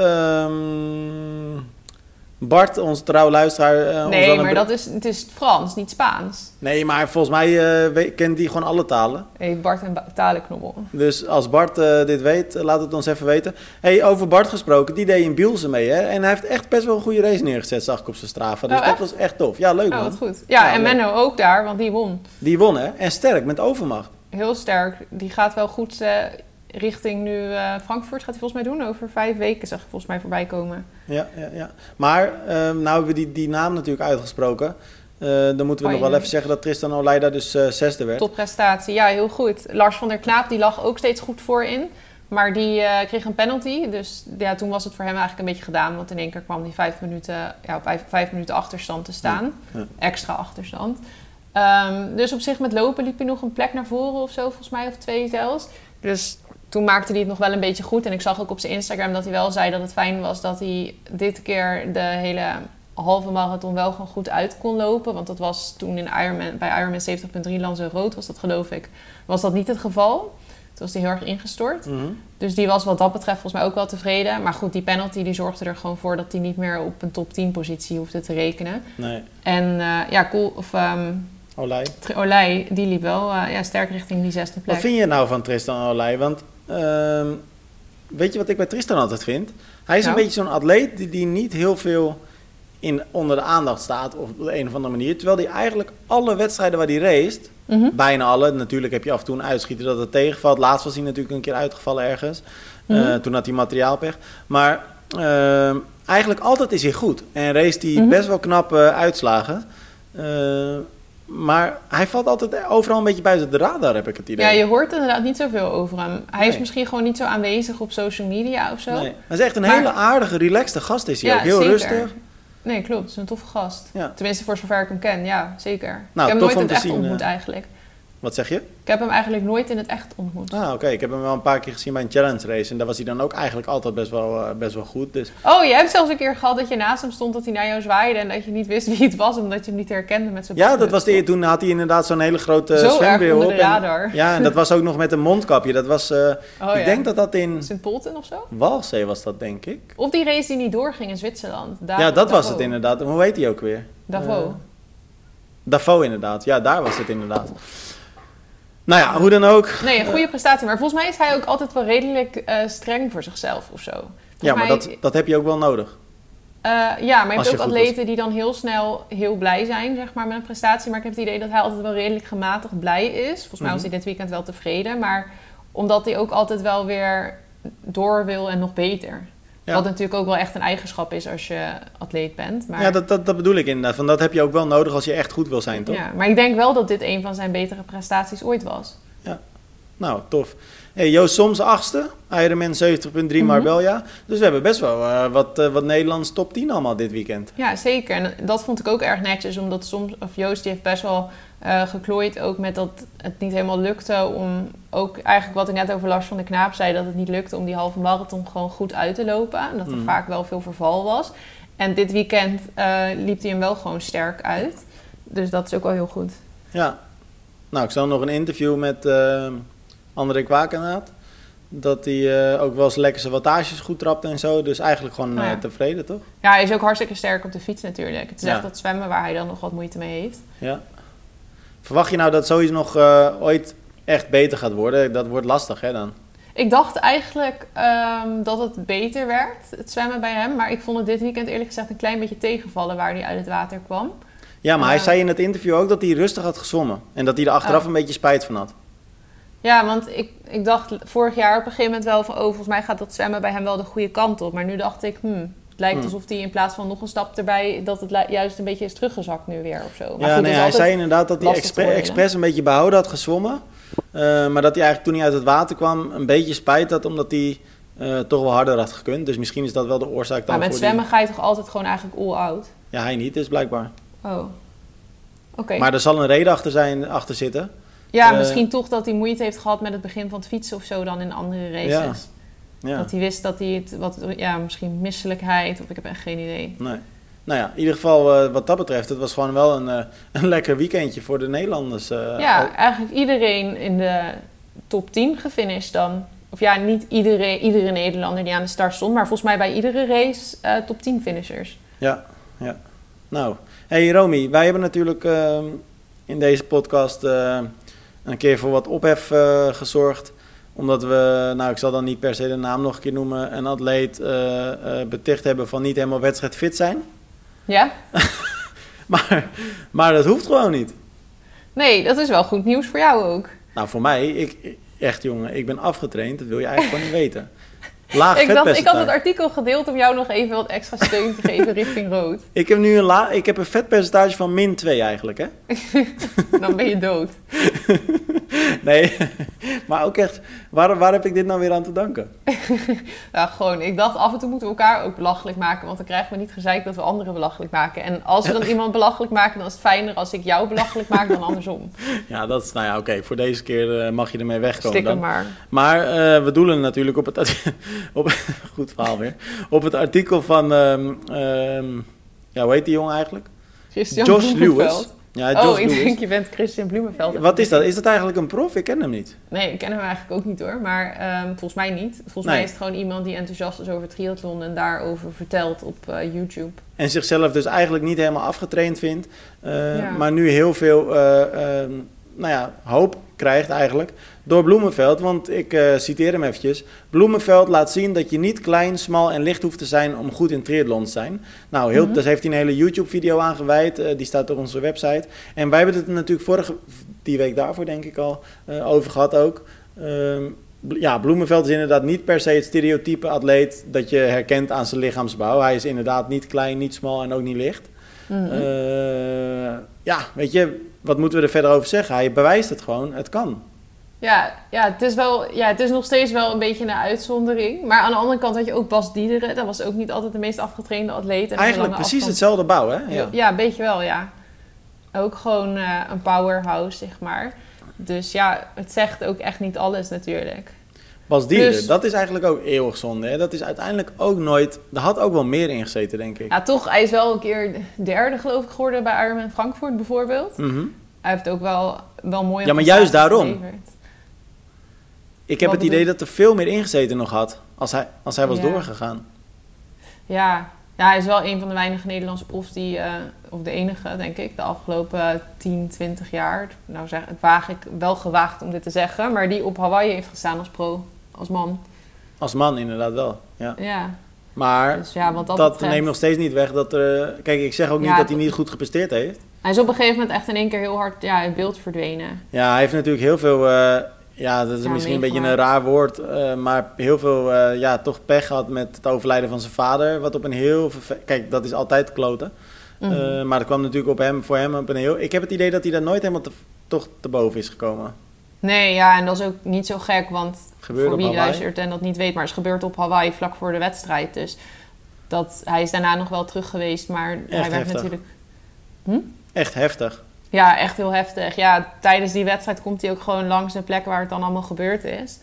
Bart, onze trouwe luisteraar... nee, maar het is Frans, niet Spaans. Nee, maar volgens mij kent die gewoon alle talen. Hey, Bart en talenknobbel. Dus als Bart dit weet, laat het ons even weten. Hey, over Bart gesproken, die deed in Bielse mee, hè? En hij heeft echt best wel een goede race neergezet, zag ik op zijn Strava. Dus dat was echt tof. Ja, leuk man. Wat goed. Ja, en leuk. Menno ook daar, want die won. Die won, hè? En sterk, met overmacht. Heel sterk. Die gaat wel goed richting nu Frankfurt gaat hij volgens mij doen. Over 5 weken zag ik volgens mij voorbij komen. Ja. Maar nou hebben we die naam natuurlijk uitgesproken. Dan moeten we nog wel even zeggen dat Tristan Olijs daar dus 6e werd. Topprestatie, ja, heel goed. Lars van der Knaap, die lag ook steeds goed voorin. Maar die kreeg een penalty. Dus ja, toen was het voor hem eigenlijk een beetje gedaan. Want in één keer kwam die 5 minuten, op 5 minuten achterstand te staan. Ja. Extra achterstand. Dus op zich met lopen liep hij nog een plek naar voren of zo, volgens mij. Of 2 zelfs. Dus toen maakte hij het nog wel een beetje goed. En ik zag ook op zijn Instagram dat hij wel zei dat het fijn was dat hij dit keer de hele... halve marathon wel gewoon goed uit kon lopen. Want dat was toen bij Ironman 70.3 Lanzarote, was dat geloof ik, was dat niet het geval. Toen was hij heel erg ingestort. Dus die was wat dat betreft volgens mij ook wel tevreden. Maar goed, die penalty die zorgde er gewoon voor dat hij niet meer op een top 10 positie hoefde te rekenen. Nee. En Olijs, die liep wel sterk richting die 6e plek. Wat vind je nou van Tristan Olijs? Want weet je wat ik bij Tristan altijd vind? Hij is een beetje zo'n atleet die niet heel veel... onder de aandacht staat op de een of andere manier. Terwijl hij eigenlijk alle wedstrijden waar hij raced... bijna alle, natuurlijk heb je af en toe een uitschieter dat het tegenvalt. Laatst was hij natuurlijk een keer uitgevallen ergens. Toen had hij materiaalpech. Maar eigenlijk altijd is hij goed. En raced hij best wel knap uitslagen. Maar hij valt altijd overal een beetje buiten de radar, heb ik het idee. Ja, je hoort inderdaad niet zoveel over hem. Hij is misschien gewoon niet zo aanwezig op social media of zo. Nee. Hij is echt een hele aardige, relaxte gast is hij ook. Heel rustig. Nee, klopt. Het is een toffe gast. Ja. Tenminste, voor zover ik hem ken. Ja, zeker. Nou, ik heb hem nooit echt ontmoet eigenlijk. Wat zeg je? Ik heb hem eigenlijk nooit in het echt ontmoet. Ah, oké. Ik heb hem wel een paar keer gezien bij een challenge race. En daar was hij dan ook eigenlijk altijd best wel goed. Dus... Oh, je hebt zelfs een keer gehad dat je naast hem stond, dat hij naar jou zwaaide en dat je niet wist wie het was, omdat je hem niet herkende met zijn Ja, dat was de, toen had hij inderdaad zo'n hele grote zwembril op. Zo erg onder de radar. En, ja, en dat was ook nog met een mondkapje. Dat was, denk dat dat in... St. Polten of zo? Walsee was dat, denk ik. Of die race die niet doorging in Zwitserland. Ja, dat was het inderdaad. Hoe heet hij ook weer? Davos. Davos inderdaad. Ja, daar was het inderdaad. Nou ja, hoe dan ook. Nee, een goede prestatie. Maar volgens mij is hij ook altijd wel redelijk streng voor zichzelf of zo. Ja, maar mij... dat heb je ook wel nodig. Ja, maar je hebt ook atleten die dan heel snel heel blij zijn, zeg maar, met een prestatie. Maar ik heb het idee dat hij altijd wel redelijk gematigd blij is. Volgens mij was hij dit weekend wel tevreden. Maar omdat hij ook altijd wel weer door wil en nog beter. Ja. Wat natuurlijk ook wel echt een eigenschap is als je atleet bent. Maar... Ja, dat bedoel ik inderdaad. Van dat heb je ook wel nodig als je echt goed wil zijn, toch? Ja, maar ik denk wel dat dit een van zijn betere prestaties ooit was. Ja, nou, tof. Hey, Joost Soms 8e, Ironman 70.3 Marbella. Dus we hebben best wel wat Nederlands top 10 allemaal dit weekend. Ja, zeker. En dat vond ik ook erg netjes, omdat Soms, of Joost, die heeft best wel geklooid ook met dat het niet helemaal lukte om ook eigenlijk wat ik net over Lars van der Knaap zei, dat het niet lukte om die halve marathon gewoon goed uit te lopen. En dat er vaak wel veel verval was. En dit weekend liep hij hem wel gewoon sterk uit. Dus dat is ook wel heel goed. Ja. Nou, ik zal nog een interview met... André Kwakenaat, dat hij ook wel eens lekker zijn wattages goed trapt en zo. Dus eigenlijk gewoon tevreden, toch? Ja, hij is ook hartstikke sterk op de fiets natuurlijk. Het is echt dat zwemmen waar hij dan nog wat moeite mee heeft. Ja. Verwacht je nou dat zoiets nog ooit echt beter gaat worden? Dat wordt lastig, hè dan? Ik dacht eigenlijk dat het beter werd, het zwemmen bij hem. Maar ik vond het dit weekend eerlijk gezegd een klein beetje tegenvallen waar hij uit het water kwam. Ja, maar hij zei in het interview ook dat hij rustig had gezwommen. En dat hij er achteraf een beetje spijt van had. Ja, want ik dacht vorig jaar op een gegeven moment wel van... volgens mij gaat dat zwemmen bij hem wel de goede kant op. Maar nu dacht ik, het lijkt alsof hij in plaats van nog een stap erbij... dat het juist een beetje is teruggezakt nu weer of zo. Maar ja, goed, nee, hij zei inderdaad dat hij expres een beetje behouden had gezwommen. Maar dat hij eigenlijk toen hij uit het water kwam een beetje spijt had... omdat hij toch wel harder had gekund. Dus misschien is dat wel de oorzaak daarvoor. Maar met zwemmen ga je toch altijd gewoon eigenlijk all-out? Ja, hij niet, dus blijkbaar. Oh, oké. Okay. Maar er zal een reden achter zitten... Ja, misschien toch dat hij moeite heeft gehad met het begin van het fietsen of zo dan in andere races. Ja. Ja. Dat hij wist dat hij misschien misselijkheid of ik heb echt geen idee. Nee. Nou ja, in ieder geval wat dat betreft, het was gewoon wel een lekker weekendje voor de Nederlanders. Eigenlijk iedereen in de top 10 gefinished dan. Of ja, niet iedere Nederlander die aan de start stond, maar volgens mij bij iedere race top 10 finishers. Ja, ja. Nou, hey Romy, wij hebben natuurlijk in deze podcast... een keer voor wat ophef gezorgd. Omdat we, ik zal dan niet per se de naam nog een keer noemen... een atleet beticht hebben van niet helemaal wedstrijdfit zijn. Ja. maar dat hoeft gewoon niet. Nee, dat is wel goed nieuws voor jou ook. Nou, voor mij, echt jongen, ik ben afgetraind. Dat wil je eigenlijk gewoon niet weten. Laag vetpercentage. Ik had het artikel gedeeld om jou nog even wat extra steun te geven richting rood. Ik heb nu een vetpercentage van -2 eigenlijk, hè? Dan ben je dood. Nee, maar ook echt, waar heb ik dit nou weer aan te danken? Ik dacht af en toe moeten we elkaar ook belachelijk maken, want dan krijgen we niet gezeik dat we anderen belachelijk maken. En als we dan iemand belachelijk maken, dan is het fijner als ik jou belachelijk maak dan andersom. Ja, dat is, oké, voor deze keer mag je ermee wegkomen. Stikken maar. Maar we doelen natuurlijk op het... goed verhaal weer. Op het artikel van, hoe heet die jongen eigenlijk? Kristian Blummenfelt. Ja, denk je bent Kristian Blummenfeld. Wat is dat? Is dat eigenlijk een prof? Ik ken hem niet. Nee, ik ken hem eigenlijk ook niet hoor. Maar volgens mij niet. Volgens mij is het gewoon iemand die enthousiast is over triathlon en daarover vertelt op YouTube. En zichzelf dus eigenlijk niet helemaal afgetraind vindt. Maar nu heel veel hoop krijgt eigenlijk door Blummenfelt. Want ik citeer hem eventjes. Blummenfelt laat zien dat je niet klein, smal en licht hoeft te zijn om goed in triathlon te zijn. Nou, daar heeft hij een hele YouTube-video aan gewijd. Die staat op onze website. En wij hebben het natuurlijk die week daarvoor denk ik al over gehad ook. Blummenfelt is inderdaad niet per se het stereotype atleet dat je herkent aan zijn lichaamsbouw. Hij is inderdaad niet klein, niet smal en ook niet licht. Weet je... Wat moeten we er verder over zeggen? Hij bewijst het gewoon, het kan. Ja, het is nog steeds wel een beetje een uitzondering. Maar aan de andere kant had je ook Bas Diederen. Dat was ook niet altijd de meest afgetrainde atleet. En eigenlijk precies hetzelfde bouw, hè? Ja, een beetje wel, ja. Ook gewoon een powerhouse, zeg maar. Dus ja, het zegt ook echt niet alles natuurlijk. Bas Diederen, dus, dat is eigenlijk ook eeuwig zonde. Hè? Dat is uiteindelijk ook nooit... Daar had ook wel meer in gezeten, denk ik. Ja, toch. Hij is wel een keer derde, geloof ik, geworden bij Ironman Frankfurt bijvoorbeeld. Mm-hmm. Hij heeft ook wel mooi... Ja, maar juist daarom. Geleverd. Ik heb het idee dat er veel meer ingezeten nog had als hij was doorgegaan. Ja. Ja, hij is wel een van de weinige Nederlandse profs die, of de enige denk ik, de afgelopen 10, 20 jaar, nou zeg, het waag ik wel gewaagd om dit te zeggen, maar die op Hawaii heeft gestaan als pro, als man. Als man inderdaad wel, ja. Ja. Maar dus ja, dat neemt nog steeds niet weg dat er, kijk ik zeg ook niet dat hij niet goed gepresteerd heeft. Hij is op een gegeven moment echt in één keer heel hard in beeld verdwenen. Ja, hij heeft natuurlijk heel veel... dat is misschien meegemaakt. Een beetje een raar woord, maar heel veel toch pech gehad met het overlijden van zijn vader. Wat op een heel... Kijk, dat is altijd kloten. Mm-hmm. Maar dat kwam natuurlijk voor hem op een heel... Ik heb het idee dat hij daar nooit helemaal te boven is gekomen. Nee, ja, en dat is ook niet zo gek, want gebeurde voor wie luistert en dat niet weet, maar het is gebeurd op Hawaii vlak voor de wedstrijd. Dus hij is daarna nog wel terug geweest, maar echt hij werd heftig. Natuurlijk... Hm? Echt heftig. Ja, echt heel heftig. Ja, tijdens die wedstrijd komt hij ook gewoon langs de plek waar het dan allemaal gebeurd is.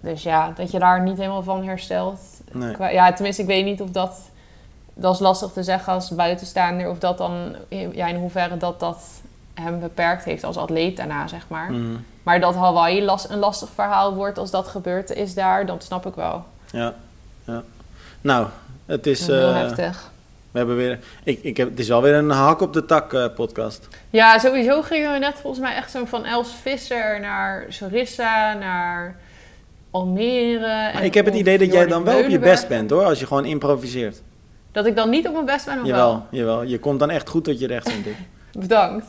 Dus ja, dat je daar niet helemaal van herstelt. Nee. Ja, tenminste, ik weet niet of dat... Dat is lastig te zeggen als buitenstaander. Of dat dan... Ja, in hoeverre dat hem beperkt heeft als atleet daarna, zeg maar. Mm. Maar dat Hawaii een lastig verhaal wordt als dat gebeurd is daar, dat snap ik wel. Ja. Nou, het is... Heel heftig. We hebben weer... Het is wel weer een hak op de tak podcast. Ja, sowieso gingen we net volgens mij echt zo van Els Visser naar Sarissa, naar Almere. Maar ik heb het idee dat Jordi jij dan wel Meulenberg. Op je best bent hoor, als je gewoon improviseert. Dat ik dan niet op mijn best ben? Of jawel. Je komt dan echt goed tot je recht, vind ik. Bedankt.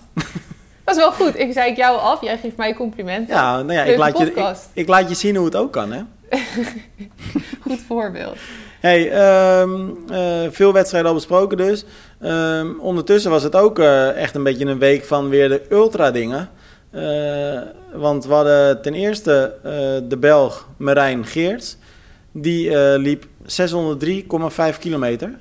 Dat is wel goed. Ik zei jou af, jij geeft mij complimenten. Ja, nou ja, ik laat je zien hoe het ook kan, hè? Goed voorbeeld. Hey, veel wedstrijden al besproken dus. Ondertussen was het ook echt een beetje een week van weer de ultra dingen. Want we hadden ten eerste de Belg Merijn Geerts. Die liep 603,5 kilometer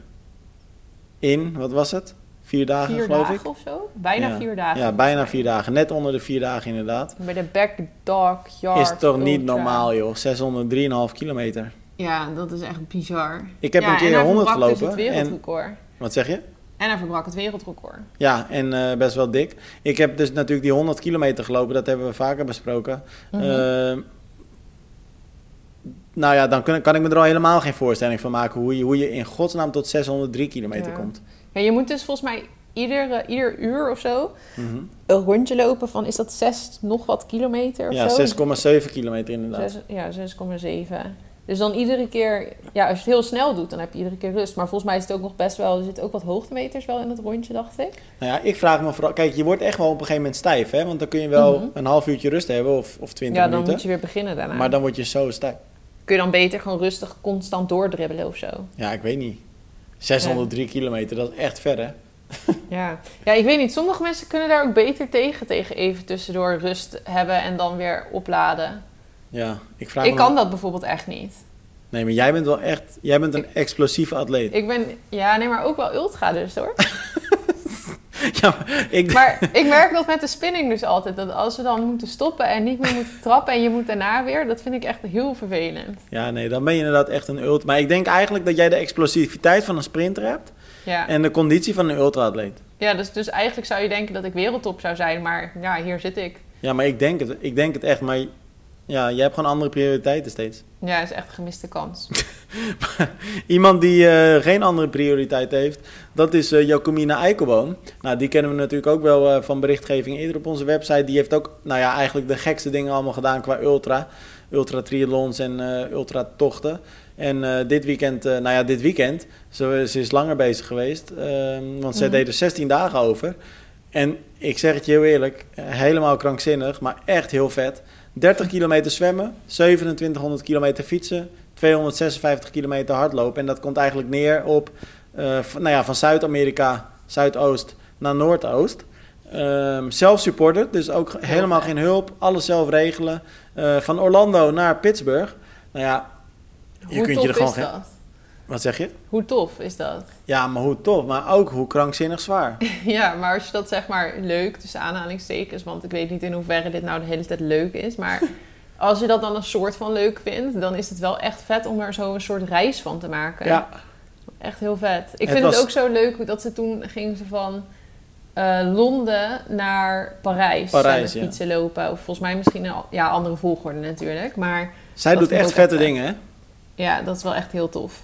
in, wat was het? 4 dagen geloof ik. 4 dagen of zo? Bijna 4 dagen. Ja, bijna 4 dagen. Net onder de 4 dagen inderdaad. Bij de Backdog Yard. Is toch niet ultra. Normaal joh, 603,5 kilometer. Ja, dat is echt bizar. Ik heb een keer 100 gelopen. En hij verbrak het wereldrecord. Wat zeg je? En hij verbrak het wereldrecord. Ja, en best wel dik. Ik heb dus natuurlijk die 100 kilometer gelopen. Dat hebben we vaker besproken. Mm-hmm. Nou ja, dan kan ik me er al helemaal geen voorstelling van maken... hoe je in godsnaam tot 603 kilometer komt. Ja, je moet dus volgens mij ieder uur of zo... Mm-hmm. een rondje lopen van... is dat 6 nog wat kilometer of zo? 6,7 kilometer inderdaad. 6,7. Dus dan iedere keer, ja, als je het heel snel doet, dan heb je iedere keer rust. Maar volgens mij is het ook nog best wel, er zitten ook wat hoogtemeters wel in het rondje, dacht ik. Nou ja, ik vraag me vooral, kijk, je wordt echt wel op een gegeven moment stijf, hè? Want dan kun je wel een half uurtje rust hebben of 20 minuten. Ja, dan moet je weer beginnen daarna. Maar dan word je zo stijf. Kun je dan beter gewoon rustig constant doordribbelen of zo? Ja, ik weet niet. 603 kilometer, dat is echt ver, hè? Ja, ik weet niet. Sommige mensen kunnen daar ook beter tegen even tussendoor rust hebben en dan weer opladen. Ja, ik kan dat bijvoorbeeld echt niet. Nee, maar jij bent wel echt... Jij bent een explosieve atleet. Ik ben... Ja, nee, maar ook wel ultra dus, hoor. Maar ik merk dat met de spinning dus altijd. Dat als we dan moeten stoppen en niet meer moeten trappen... en je moet daarna weer... Dat vind ik echt heel vervelend. Ja, nee, dan ben je inderdaad echt een ultra. Maar ik denk eigenlijk dat jij de explosiviteit van een sprinter hebt... Ja. En de conditie van een ultra-atleet. Ja, dus eigenlijk zou je denken dat ik wereldtop zou zijn... maar ja, hier zit ik. Ja, maar ik denk het echt, maar... Ja, jij hebt gewoon andere prioriteiten steeds. Ja, dat is echt een gemiste kans. Iemand die geen andere prioriteit heeft, dat is Jacomina Eikelboom. Nou, die kennen we natuurlijk ook wel van berichtgeving eerder op onze website. Die heeft ook, nou ja, eigenlijk de gekste dingen allemaal gedaan qua ultra. Ultra-triathlons en ultra-tochten. En dit weekend, ze is langer bezig geweest. Want zij deed er 16 dagen over. En ik zeg het je heel eerlijk, helemaal krankzinnig, maar echt heel vet... 30 kilometer zwemmen, 2700 kilometer fietsen, 256 kilometer hardlopen. En dat komt eigenlijk neer op van Zuid-Amerika, Zuidoost naar Noordoost. Self-supported, dus ook helemaal geen hulp. Alles zelf regelen. Van Orlando naar Pittsburgh. Nou ja, je kunt je er gewoon geen... Wat zeg je? Hoe tof is dat? Ja, maar hoe tof, maar ook hoe krankzinnig zwaar. Ja, maar als je dat zeg maar leuk, tussen aanhalingstekens, want ik weet niet in hoeverre dit nou de hele tijd leuk is, maar als je dat dan een soort van leuk vindt, dan is het wel echt vet om er zo een soort reis van te maken. Ja. Echt heel vet. Ik vind het ook zo leuk dat ze toen gingen ze van Londen naar Parijs ja. Fietsen lopen. Of volgens mij misschien andere volgorde natuurlijk. Maar zij doet echt vette dingen, hè? Ja, dat is wel echt heel tof.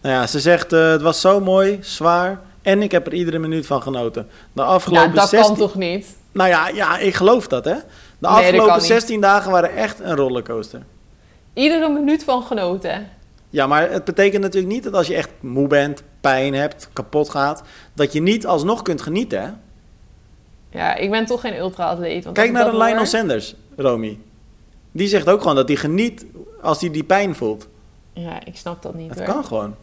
Nou ja, ze zegt, het was zo mooi, zwaar en ik heb er iedere minuut van genoten. De afgelopen dat kan toch niet? Nou ja, ik geloof dat, hè? De afgelopen 16 dagen waren echt een rollercoaster. Iedere minuut van genoten. Ja, maar het betekent natuurlijk niet dat als je echt moe bent, pijn hebt, kapot gaat, dat je niet alsnog kunt genieten, hè? Ja, ik ben toch geen ultra-atleet. Want kijk naar de Lionel Sanders, Romy. Die zegt ook gewoon dat hij geniet als hij die pijn voelt. Ja, ik snap dat niet. Het kan gewoon.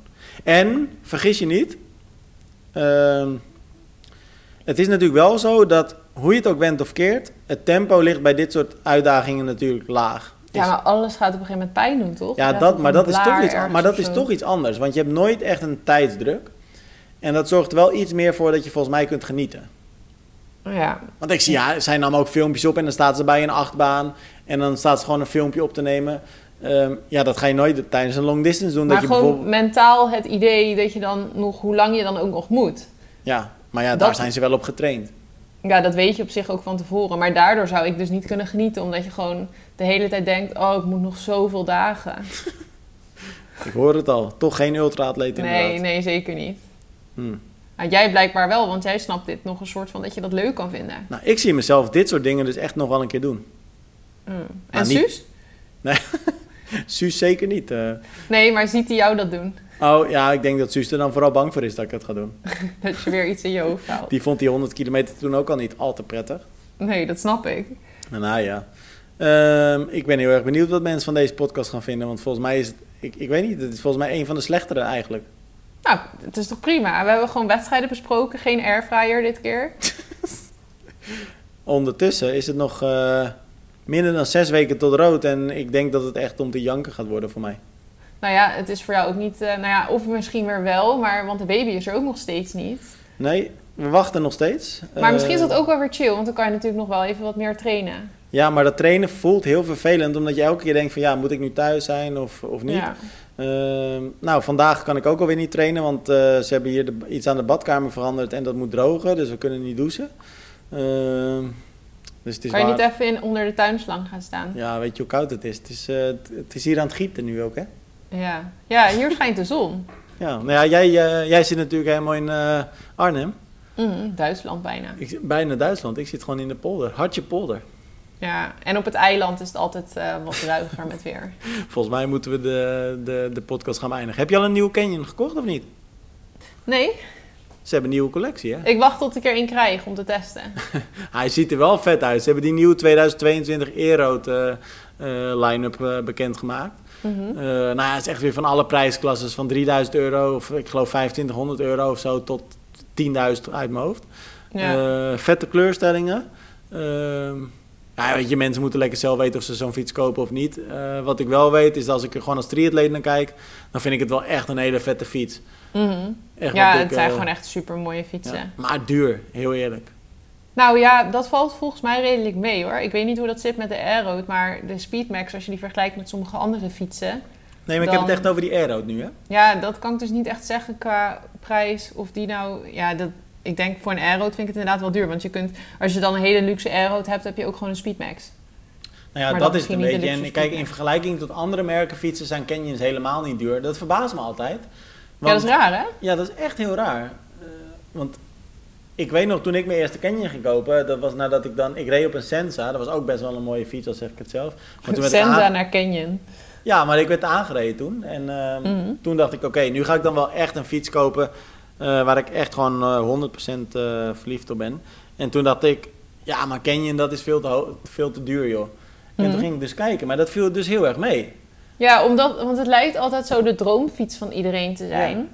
En, vergis je niet, het is natuurlijk wel zo dat, hoe je het ook bent of keert, het tempo ligt bij dit soort uitdagingen natuurlijk laag. Ja, maar alles gaat op een gegeven moment pijn doen, toch? Ja, dat is toch iets anders. Want je hebt nooit echt een tijdsdruk. En dat zorgt wel iets meer voor dat je volgens mij kunt genieten. Ja. Want ik zie, zij nam ook filmpjes op en dan staat ze bij een achtbaan. En dan staat ze gewoon een filmpje op te nemen. Dat ga je nooit tijdens een long distance doen. Maar dat je gewoon mentaal het idee dat je dan nog, hoe lang je dan ook nog moet. Ja, maar daar zijn ze wel op getraind. Ja, dat weet je op zich ook van tevoren. Maar daardoor zou ik dus niet kunnen genieten. Omdat je gewoon de hele tijd denkt, ik moet nog zoveel dagen. Ik hoor het al. Toch geen ultra-atleet inderdaad. Nee, zeker niet. Nou, jij blijkbaar wel, want jij snapt dit nog een soort van dat je dat leuk kan vinden. Nou, ik zie mezelf dit soort dingen dus echt nog wel een keer doen. En Suus? Nee, Suus zeker niet. Nee, maar ziet hij jou dat doen? Oh ja, ik denk dat Suus er dan vooral bang voor is dat ik het ga doen. Dat je weer iets in je hoofd haalt. Die vond die 100 kilometer toen ook al niet al te prettig. Nee, dat snap ik. Nou ja. Ik ben heel erg benieuwd wat mensen van deze podcast gaan vinden. Want volgens mij is het, ik weet niet, het is volgens mij een van de slechtere eigenlijk. Nou, het is toch prima. We hebben gewoon wedstrijden besproken. Geen airfryer dit keer. Ondertussen is het nog minder dan 6 weken tot rood. En ik denk dat het echt om te janken gaat worden voor mij. Nou ja, het is voor jou ook niet... of misschien weer wel, want de baby is er ook nog steeds niet. Nee, we wachten nog steeds. Maar misschien is dat ook wel weer chill, want dan kan je natuurlijk nog wel even wat meer trainen. Ja, maar dat trainen voelt heel vervelend, omdat je elke keer denkt van... moet ik nu thuis zijn of niet? Ja. Vandaag kan ik ook alweer niet trainen, want ze hebben hier iets aan de badkamer veranderd... en dat moet drogen, dus we kunnen niet douchen. Dus het is kan je niet even onder de tuinslang gaan staan? Ja, weet je hoe koud het is? Het is hier aan het gieten nu ook, hè? Ja, hier schijnt de zon. Ja, jij zit natuurlijk helemaal in Arnhem. Duitsland bijna. Bijna Duitsland. Ik zit gewoon in de polder. Hartje polder. Ja, en op het eiland is het altijd wat ruiger met weer. Volgens mij moeten we de podcast gaan eindigen. Heb je al een nieuwe Canyon gekocht of niet? Nee. Ze hebben een nieuwe collectie, hè? Ik wacht tot ik er een krijg om te testen. Hij ziet er wel vet uit. Ze hebben die nieuwe 2022 Aeroad line-up bekendgemaakt. Het is echt weer van alle prijsklasses, van €3.000 of ik geloof €2500 of zo tot 10.000 uit mijn hoofd. Ja. Vette kleurstellingen. Mensen moeten lekker zelf weten of ze zo'n fiets kopen of niet. Wat ik wel weet is dat als ik er gewoon als triatleet naar kijk, dan vind ik het wel echt een hele vette fiets. Het zijn gewoon echt super mooie fietsen. Ja, maar duur, heel eerlijk. Nou ja, dat valt volgens mij redelijk mee hoor. Ik weet niet hoe dat zit met de Aeroad, maar de Speedmax, als je die vergelijkt met sommige andere fietsen... Nee, maar ik heb het echt over die Aeroad nu, hè? Ja, dat kan ik dus niet echt zeggen qua prijs of die nou... Ja, ik denk voor een Aeroad vind ik het inderdaad wel duur. Want je kunt, als je dan een hele luxe Aeroad hebt, heb je ook gewoon een Speedmax. Nou ja, maar dat is het een beetje. En kijk, in vergelijking tot andere merken fietsen zijn Canyons helemaal niet duur. Dat verbaast me altijd. Want, ja, dat is raar, hè? Ja, dat is echt heel raar. Want... Ik weet nog, toen ik mijn eerste Canyon ging kopen, dat was nadat ik reed op een Senza. Dat was ook best wel een mooie fiets, al zeg ik het zelf. Maar toen Senza naar Canyon. Ja, maar ik werd aangereden toen. En toen dacht ik, oké, nu ga ik dan wel echt een fiets kopen waar ik echt gewoon 100% verliefd op ben. En toen dacht ik, ja, maar Canyon, dat is veel te duur, joh. En toen ging ik dus kijken, maar dat viel dus heel erg mee. Ja, want het lijkt altijd zo de droomfiets van iedereen te zijn. Ja.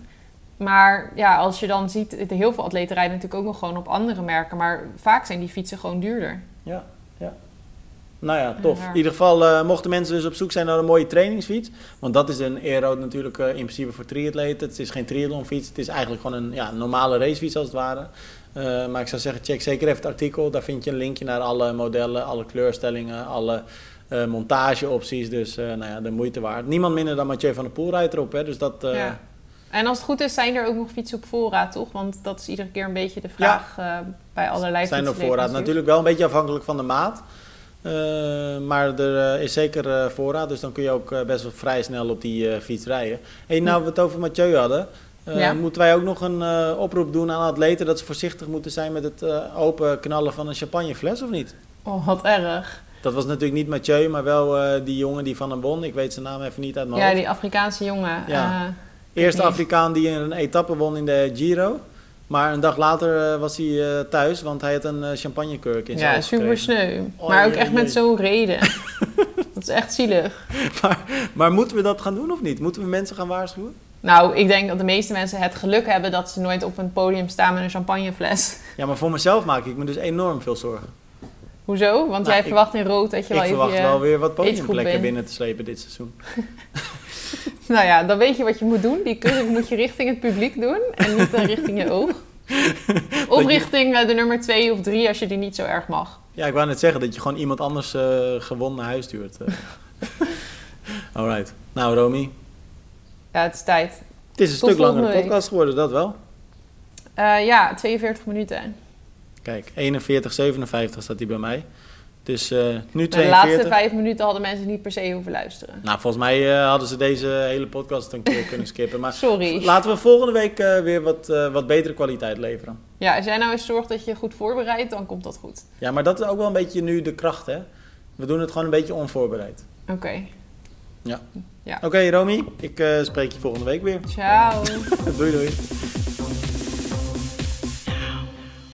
Maar ja, als je dan ziet, heel veel atleten rijden natuurlijk ook nog gewoon op andere merken. Maar vaak zijn die fietsen gewoon duurder. Ja, ja. Nou ja, tof. In ieder geval mochten mensen dus op zoek zijn naar een mooie trainingsfiets. Want dat is een Aeroad natuurlijk in principe voor triatleten. Het is geen triathlonfiets. Het is eigenlijk gewoon een normale racefiets als het ware. Maar ik zou zeggen, check zeker even het artikel. Daar vind je een linkje naar alle modellen, alle kleurstellingen, alle montageopties. Dus de moeite waard. Niemand minder dan Mathieu van der Poel rijdt erop. Hè? Dus dat... En als het goed is, zijn er ook nog fietsen op voorraad, toch? Want dat is iedere keer een beetje de vraag bij allerlei fietsen. Zijn er op voorraad? Natuurlijk wel een beetje afhankelijk van de maat. Maar er is zeker voorraad, dus dan kun je ook best wel vrij snel op die fiets rijden. Hey, nou we het over Mathieu hadden, moeten wij ook nog een oproep doen aan atleten dat ze voorzichtig moeten zijn met het open knallen van een champagnefles, of niet? Oh, wat erg. Dat was natuurlijk niet Mathieu, maar wel die jongen die van hem won. Ik weet zijn naam even niet uit mijn hoofd. Ja, die Afrikaanse jongen. Ja. Eerste Afrikaan die een etappe won in de Giro. Maar een dag later was hij thuis, want hij had een champagnekurk in zijn ogen. Ja, super sneu. Oh, maar ook echt met zo'n reden. Dat is echt zielig. Maar moeten we dat gaan doen of niet? Moeten we mensen gaan waarschuwen? Nou, ik denk dat de meeste mensen het geluk hebben dat ze nooit op een podium staan met een champagnefles. Ja, maar voor mezelf maak ik me dus enorm veel zorgen. Hoezo? Want jij verwacht in rood dat je wel even... Ik verwacht wel weer wat podiumplekken binnen te slepen dit seizoen. Nou ja, dan weet je wat je moet doen. Die kurk moet je richting het publiek doen en niet richting je oog. Of richting de nummer 2 of 3 als je die niet zo erg mag. Ja, ik wou net zeggen dat je gewoon iemand anders gewond naar huis stuurt. Alright. Nou, Romy. Ja, het is tijd. Het is een stuk langer podcast geworden, dat wel. 42 minuten. Kijk, 41,57 staat die bij mij. Dus nu 42. De laatste 5 minuten hadden mensen niet per se hoeven luisteren. Nou, volgens mij hadden ze deze hele podcast een keer kunnen skippen. Maar sorry. Laten we volgende week weer wat betere kwaliteit leveren. Ja, als jij nou eens zorgt dat je goed voorbereidt, dan komt dat goed. Ja, maar dat is ook wel een beetje nu de kracht, hè? We doen het gewoon een beetje onvoorbereid. Oké. Ja. Oké, Romy, ik spreek je volgende week weer. Ciao. Doei, doei.